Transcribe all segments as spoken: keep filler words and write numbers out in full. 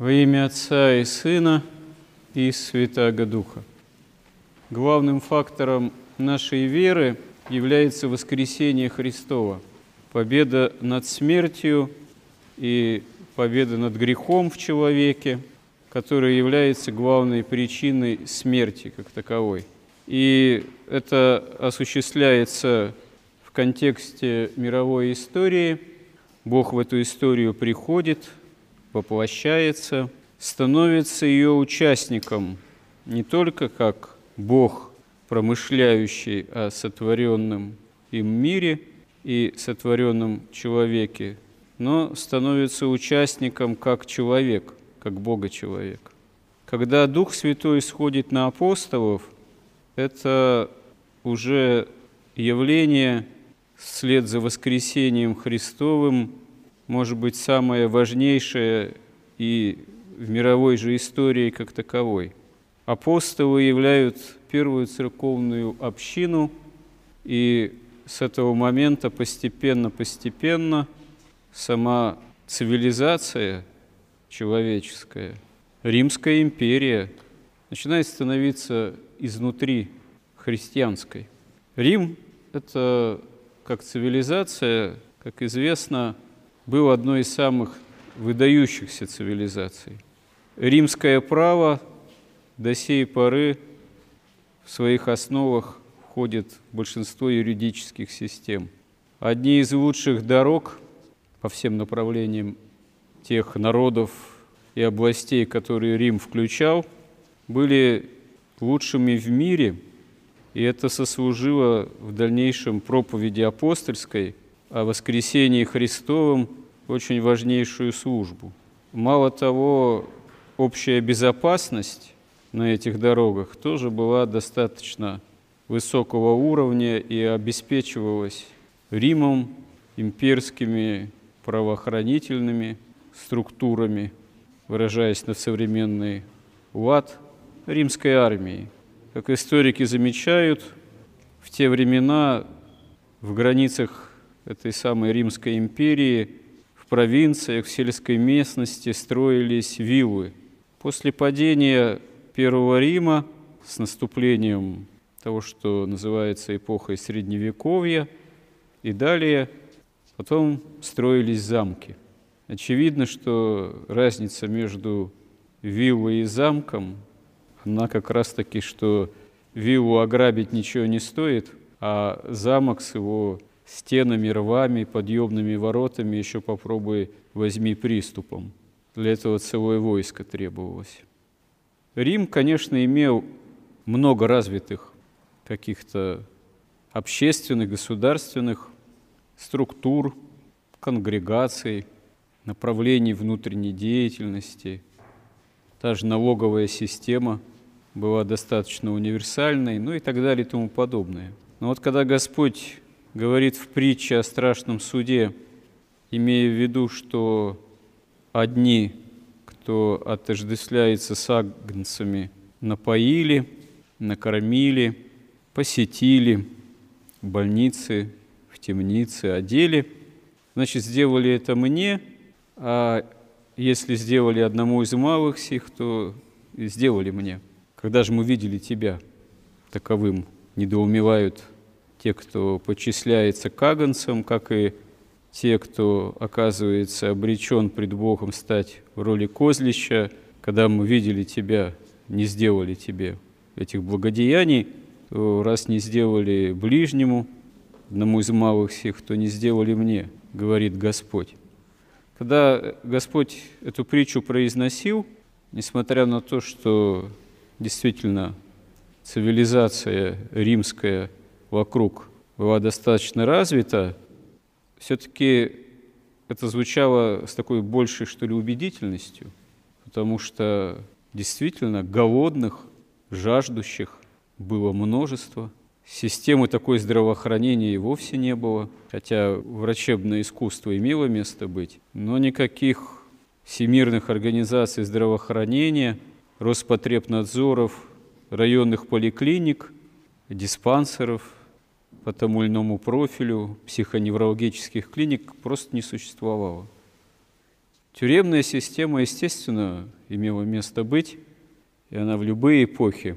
Во имя Отца и Сына и Святаго Духа. Главным фактором нашей веры является воскресение Христова, победа над смертью и победа над грехом в человеке, которая является главной причиной смерти как таковой. И это осуществляется в контексте мировой истории. Бог в эту историю приходит, воплощается, становится ее участником не только как Бог, промышляющий о сотворенном им мире и сотворенном человеке, но становится участником как человек, как Бога-человек. Когда Дух Святой сходит на апостолов, это уже явление вслед за воскресением Христовым, может быть, самое важнейшее и в мировой же истории как таковой. Апостолы являют первую церковную общину, и с этого момента постепенно-постепенно сама цивилизация человеческая, Римская империя, начинает становиться изнутри христианской. Рим – это как цивилизация, как известно, был одной из самых выдающихся цивилизаций. Римское право до сей поры в своих основах входит в большинство юридических систем. Одни из лучших дорог по всем направлениям тех народов и областей, которые Рим включал, были лучшими в мире, и это сослужило в дальнейшем проповеди апостольской о воскресении Христовом очень важнейшую службу. Мало того, общая безопасность на этих дорогах тоже была достаточно высокого уровня и обеспечивалась Римом, имперскими правоохранительными структурами, выражаясь на современный лад, римской армией. Как историки замечают, в те времена в границах этой самой Римской империи в провинциях, в сельской местности строились виллы. После падения Первого Рима с наступлением того, что называется эпохой Средневековья, и далее потом строились замки. Очевидно, что разница между виллой и замком, она как раз-таки, что виллу ограбить ничего не стоит, а замок с его стенами, рвами, подъемными воротами, еще попробуй возьми приступом. Для этого целое войско требовалось. Рим, конечно, имел много развитых каких-то общественных, государственных структур, конгрегаций, направлений внутренней деятельности. Та же налоговая система была достаточно универсальной, ну и так далее и тому подобное. Но вот когда Господь говорит в притче о страшном суде, имея в виду, что одни, кто отождествляется с агнцами, напоили, накормили, посетили, в больницы, в темницы одели, значит, сделали это мне, а если сделали одному из малых сих, то сделали мне. Когда же мы видели тебя таковым, недоумевают те, кто почисляется к агнцам, как и те, кто оказывается обречен пред Богом стать в роли козлища, когда мы видели тебя, не сделали тебе этих благодеяний, то раз не сделали ближнему, одному из малых сих, то не сделали мне, говорит Господь. Когда Господь эту притчу произносил, несмотря на то, что действительно цивилизация римская вокруг была достаточно развита, все-таки это звучало с такой большей, что ли, убедительностью, потому что действительно голодных, жаждущих было множество, системы такой здравоохранения и вовсе не было, хотя врачебное искусство имело место быть, но никаких всемирных организаций здравоохранения, Роспотребнадзоров, районных поликлиник, диспансеров по тому или иному профилю психоневрологических клиник просто не существовало. Тюремная система, естественно, имела место быть, и она в любые эпохи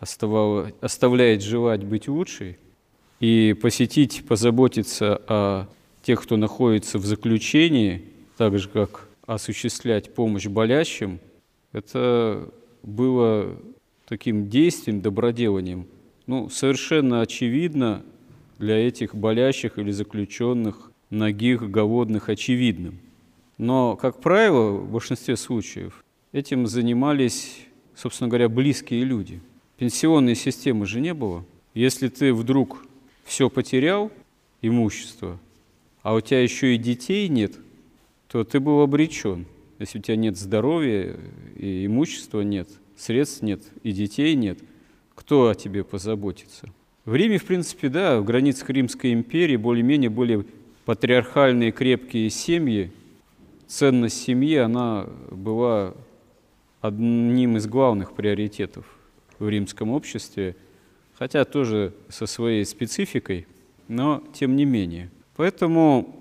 оставала, оставляет желать быть лучшей. И посетить, позаботиться о тех, кто находится в заключении, так же, как осуществлять помощь болящим, это было таким действием, доброделанием. Ну, совершенно очевидно для этих болящих или заключенных, нагих, голодных, очевидным. Но, как правило, в большинстве случаев этим занимались, собственно говоря, близкие люди. Пенсионной системы же не было. Если ты вдруг все потерял, имущество, а у тебя еще и детей нет, то ты был обречен. Если у тебя нет здоровья, и имущества нет, средств нет, и детей нет, кто о тебе позаботится? В Риме, в принципе, да, в границах Римской империи более-менее были патриархальные крепкие семьи. Ценность семьи, она была одним из главных приоритетов в римском обществе, хотя тоже со своей спецификой, но тем не менее. Поэтому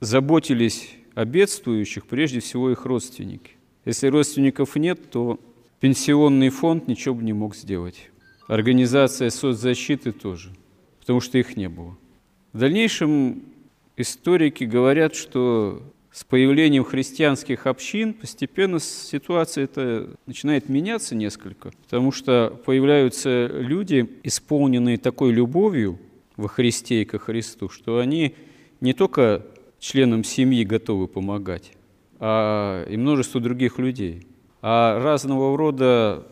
заботились о бедствующих прежде всего их родственники. Если родственников нет, то пенсионный фонд ничего бы не мог сделать. Организация соцзащиты тоже, потому что их не было. В дальнейшем историки говорят, что с появлением христианских общин постепенно ситуация эта начинает меняться несколько, потому что появляются люди, исполненные такой любовью во Христе и ко Христу, что они не только членам семьи готовы помогать, а и множеству других людей. А разного рода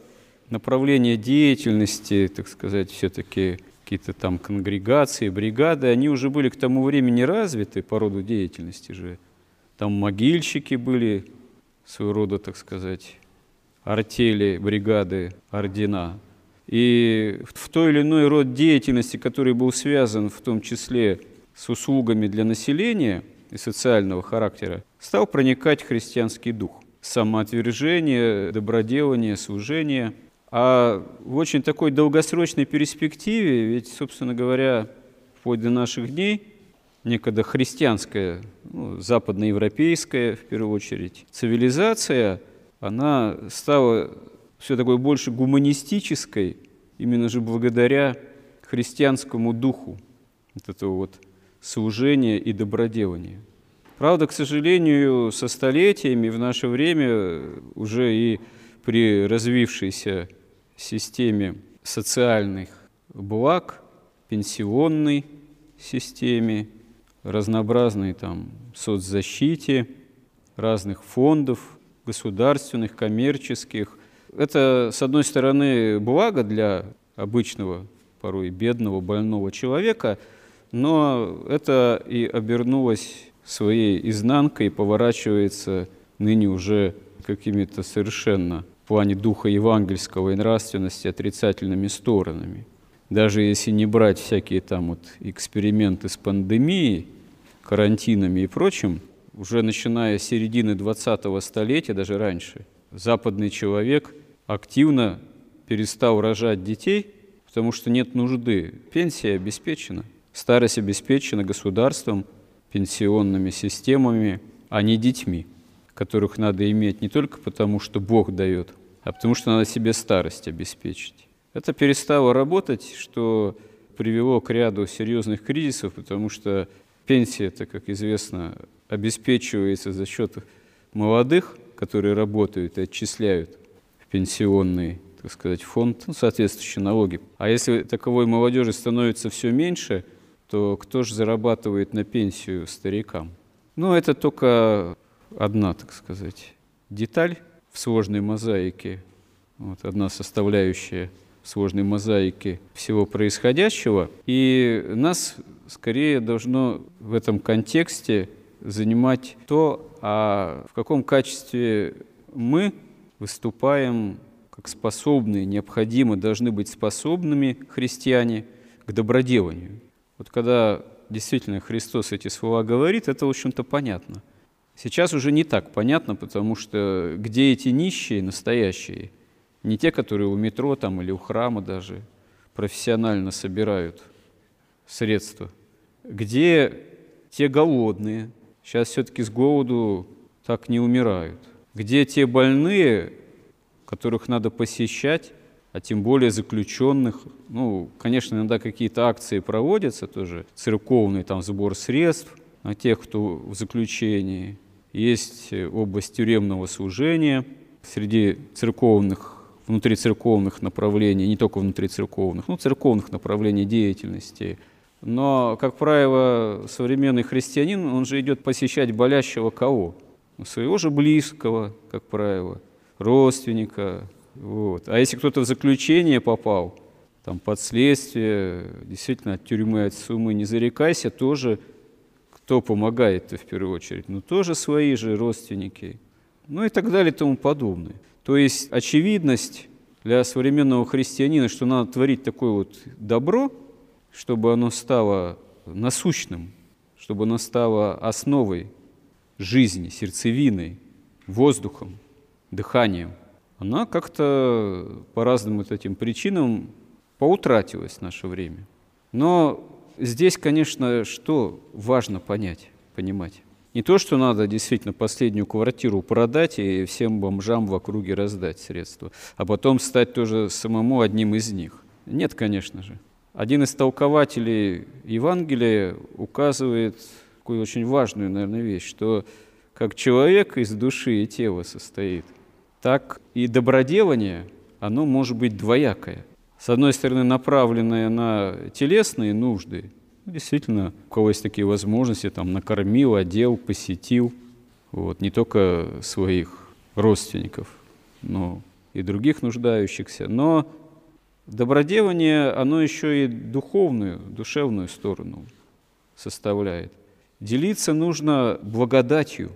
направления деятельности, так сказать, все-таки какие-то там конгрегации, бригады, они уже были к тому времени развиты по роду деятельности же. Там могильщики были, своего рода, так сказать, артели, бригады, ордена. И в той или иной род деятельности, который был связан в том числе с услугами для населения и социального характера, стал проникать христианский дух. Самоотвержение, доброделание, служение. А в очень такой долгосрочной перспективе, ведь, собственно говоря, вплоть до наших дней, некогда христианская, ну, западноевропейская, в первую очередь, цивилизация, она стала все такой больше гуманистической, именно же благодаря христианскому духу вот этого вот служения и доброделания. Правда, к сожалению, со столетиями в наше время уже и при развившейся системе социальных благ, пенсионной системе, разнообразной там соцзащите, разных фондов, государственных, коммерческих. Это, с одной стороны, благо для обычного, порой бедного, больного человека, но это и обернулось своей изнанкой, поворачивается ныне уже какими-то совершенно в плане духа евангельского и нравственности отрицательными сторонами. Даже если не брать всякие там вот эксперименты с пандемией, карантинами и прочим, уже начиная с середины двадцатого столетия, даже раньше, западный человек активно перестал рожать детей, потому что нет нужды. Пенсия обеспечена, старость обеспечена государством, пенсионными системами, а не детьми, которых надо иметь не только потому, что Бог дает, а потому что надо себе старость обеспечить. Это перестало работать, что привело к ряду серьезных кризисов, потому что пенсия-то, как известно, обеспечивается за счет молодых, которые работают и отчисляют в пенсионный, так сказать, фонд, ну, соответствующие налоги. А если таковой молодежи становится все меньше, то кто же зарабатывает на пенсию старикам? Ну, это только одна, так сказать, деталь в сложной мозаике, вот одна составляющая сложной мозаики всего происходящего. И нас скорее должно в этом контексте занимать то, а в каком качестве мы выступаем как способные, необходимо должны быть способными христиане к доброделанию. Вот когда действительно Христос эти слова говорит, это, в общем-то, понятно. Сейчас уже не так понятно, потому что где эти нищие настоящие? Не те, которые у метро там, или у храма даже профессионально собирают средства. Где те голодные? Сейчас все-таки с голоду так не умирают? Где те больные, которых надо посещать, а тем более заключенных? Ну, конечно, иногда какие-то акции проводятся тоже, церковный там сбор средств на тех, кто в заключении. Есть область тюремного служения среди церковных, внутрицерковных направлений, не только внутрицерковных, но церковных направлений деятельности. Но, как правило, современный христианин, он же идет посещать болящего кого? Своего же близкого, как правило, родственника. Вот. А если кто-то в заключение попал, там, под следствие, действительно, от тюрьмы, от сумы не зарекайся, тоже кто помогает-то в первую очередь? Ну, тоже свои же родственники. Ну и так далее и тому подобное. То есть очевидность для современного христианина, что надо творить такое вот добро, чтобы оно стало насущным, чтобы оно стало основой жизни, сердцевиной, воздухом, дыханием, она как-то по разным вот этим причинам поутратилась в наше время. Но здесь, конечно, что важно понять, понимать. Не то, что надо действительно последнюю квартиру продать и всем бомжам в округе раздать средства, а потом стать тоже самому одним из них. Нет, конечно же. Один из толкователей Евангелия указывает такую очень важную, наверное, вещь, что как человек из души и тела состоит, так и доброделание, оно может быть двоякое. С одной стороны, направленное на телесные нужды. Действительно, у кого есть такие возможности, там, накормил, одел, посетил, вот, не только своих родственников, но и других нуждающихся. Но доброделание, оно еще и духовную, душевную сторону составляет. Делиться нужно благодатью.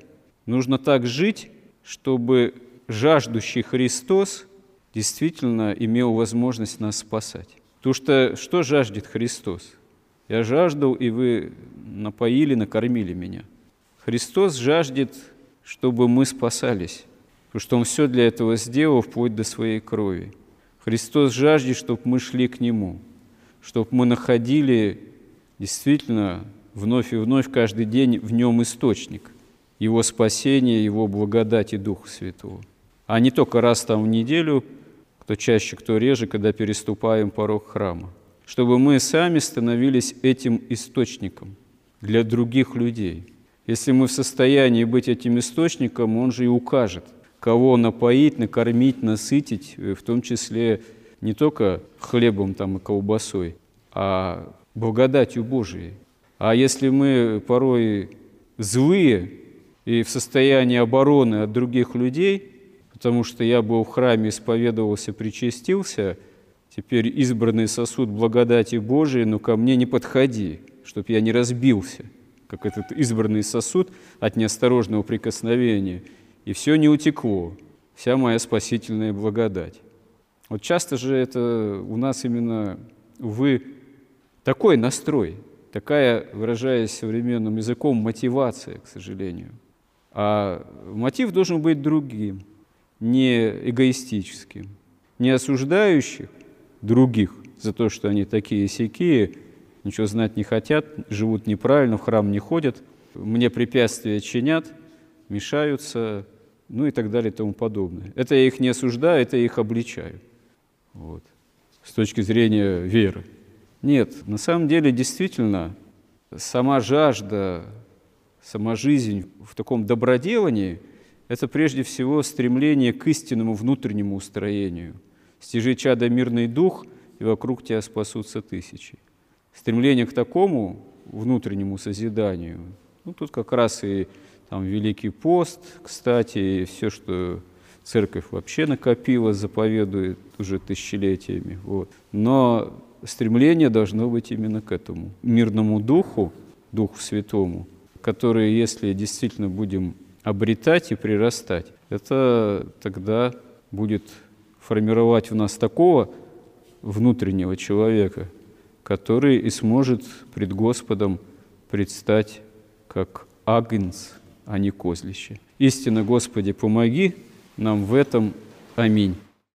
Нужно так жить, чтобы жаждущий Христос действительно имел возможность нас спасать. Потому что что жаждет Христос? «Я жаждал, и вы напоили, накормили меня». Христос жаждет, чтобы мы спасались, потому что Он все для этого сделал, вплоть до Своей крови. Христос жаждет, чтобы мы шли к Нему, чтобы мы находили действительно вновь и вновь каждый день в Нем источник, Его спасение, Его благодать и Духа Святого. А не только раз там в неделю, кто чаще, кто реже, когда переступаем порог храма. Чтобы мы сами становились этим источником для других людей. Если мы в состоянии быть этим источником, Он же и укажет, кого напоить, накормить, насытить, в том числе не только хлебом там, и колбасой, а благодатью Божией. А если мы порой злые и в состоянии обороны от других людей, потому что я был в храме, исповедовался, причастился, теперь избранный сосуд благодати Божией, но ко мне не подходи, чтоб я не разбился, как этот избранный сосуд от неосторожного прикосновения, и все не утекло, вся моя спасительная благодать. Вот часто же это у нас именно, увы, такой настрой, такая, выражаясь современным языком, мотивация, к сожалению. А мотив должен быть другим, не эгоистическим, не осуждающим других за то, что они такие сякие, ничего знать не хотят, живут неправильно, в храм не ходят, мне препятствия чинят, мешаются, ну и так далее и тому подобное. Это я их не осуждаю, это я их обличаю. Вот. С точки зрения веры. Нет, на самом деле действительно сама жажда, сама жизнь в таком доброделании – это прежде всего стремление к истинному внутреннему устроению. «Стяжи, чадо, мирный дух, и вокруг тебя спасутся тысячи». Стремление к такому внутреннему созиданию, ну, тут как раз и там, Великий пост, кстати, и все, что церковь вообще накопила, заповедует уже тысячелетиями. Вот. Но стремление должно быть именно к этому мирному духу, Духу Святому, который, если действительно будем обретать и прирастать, это тогда будет формировать в нас такого внутреннего человека, который и сможет пред Господом предстать как агнец, а не козлище. Истинно, Господи, помоги нам в этом. Аминь.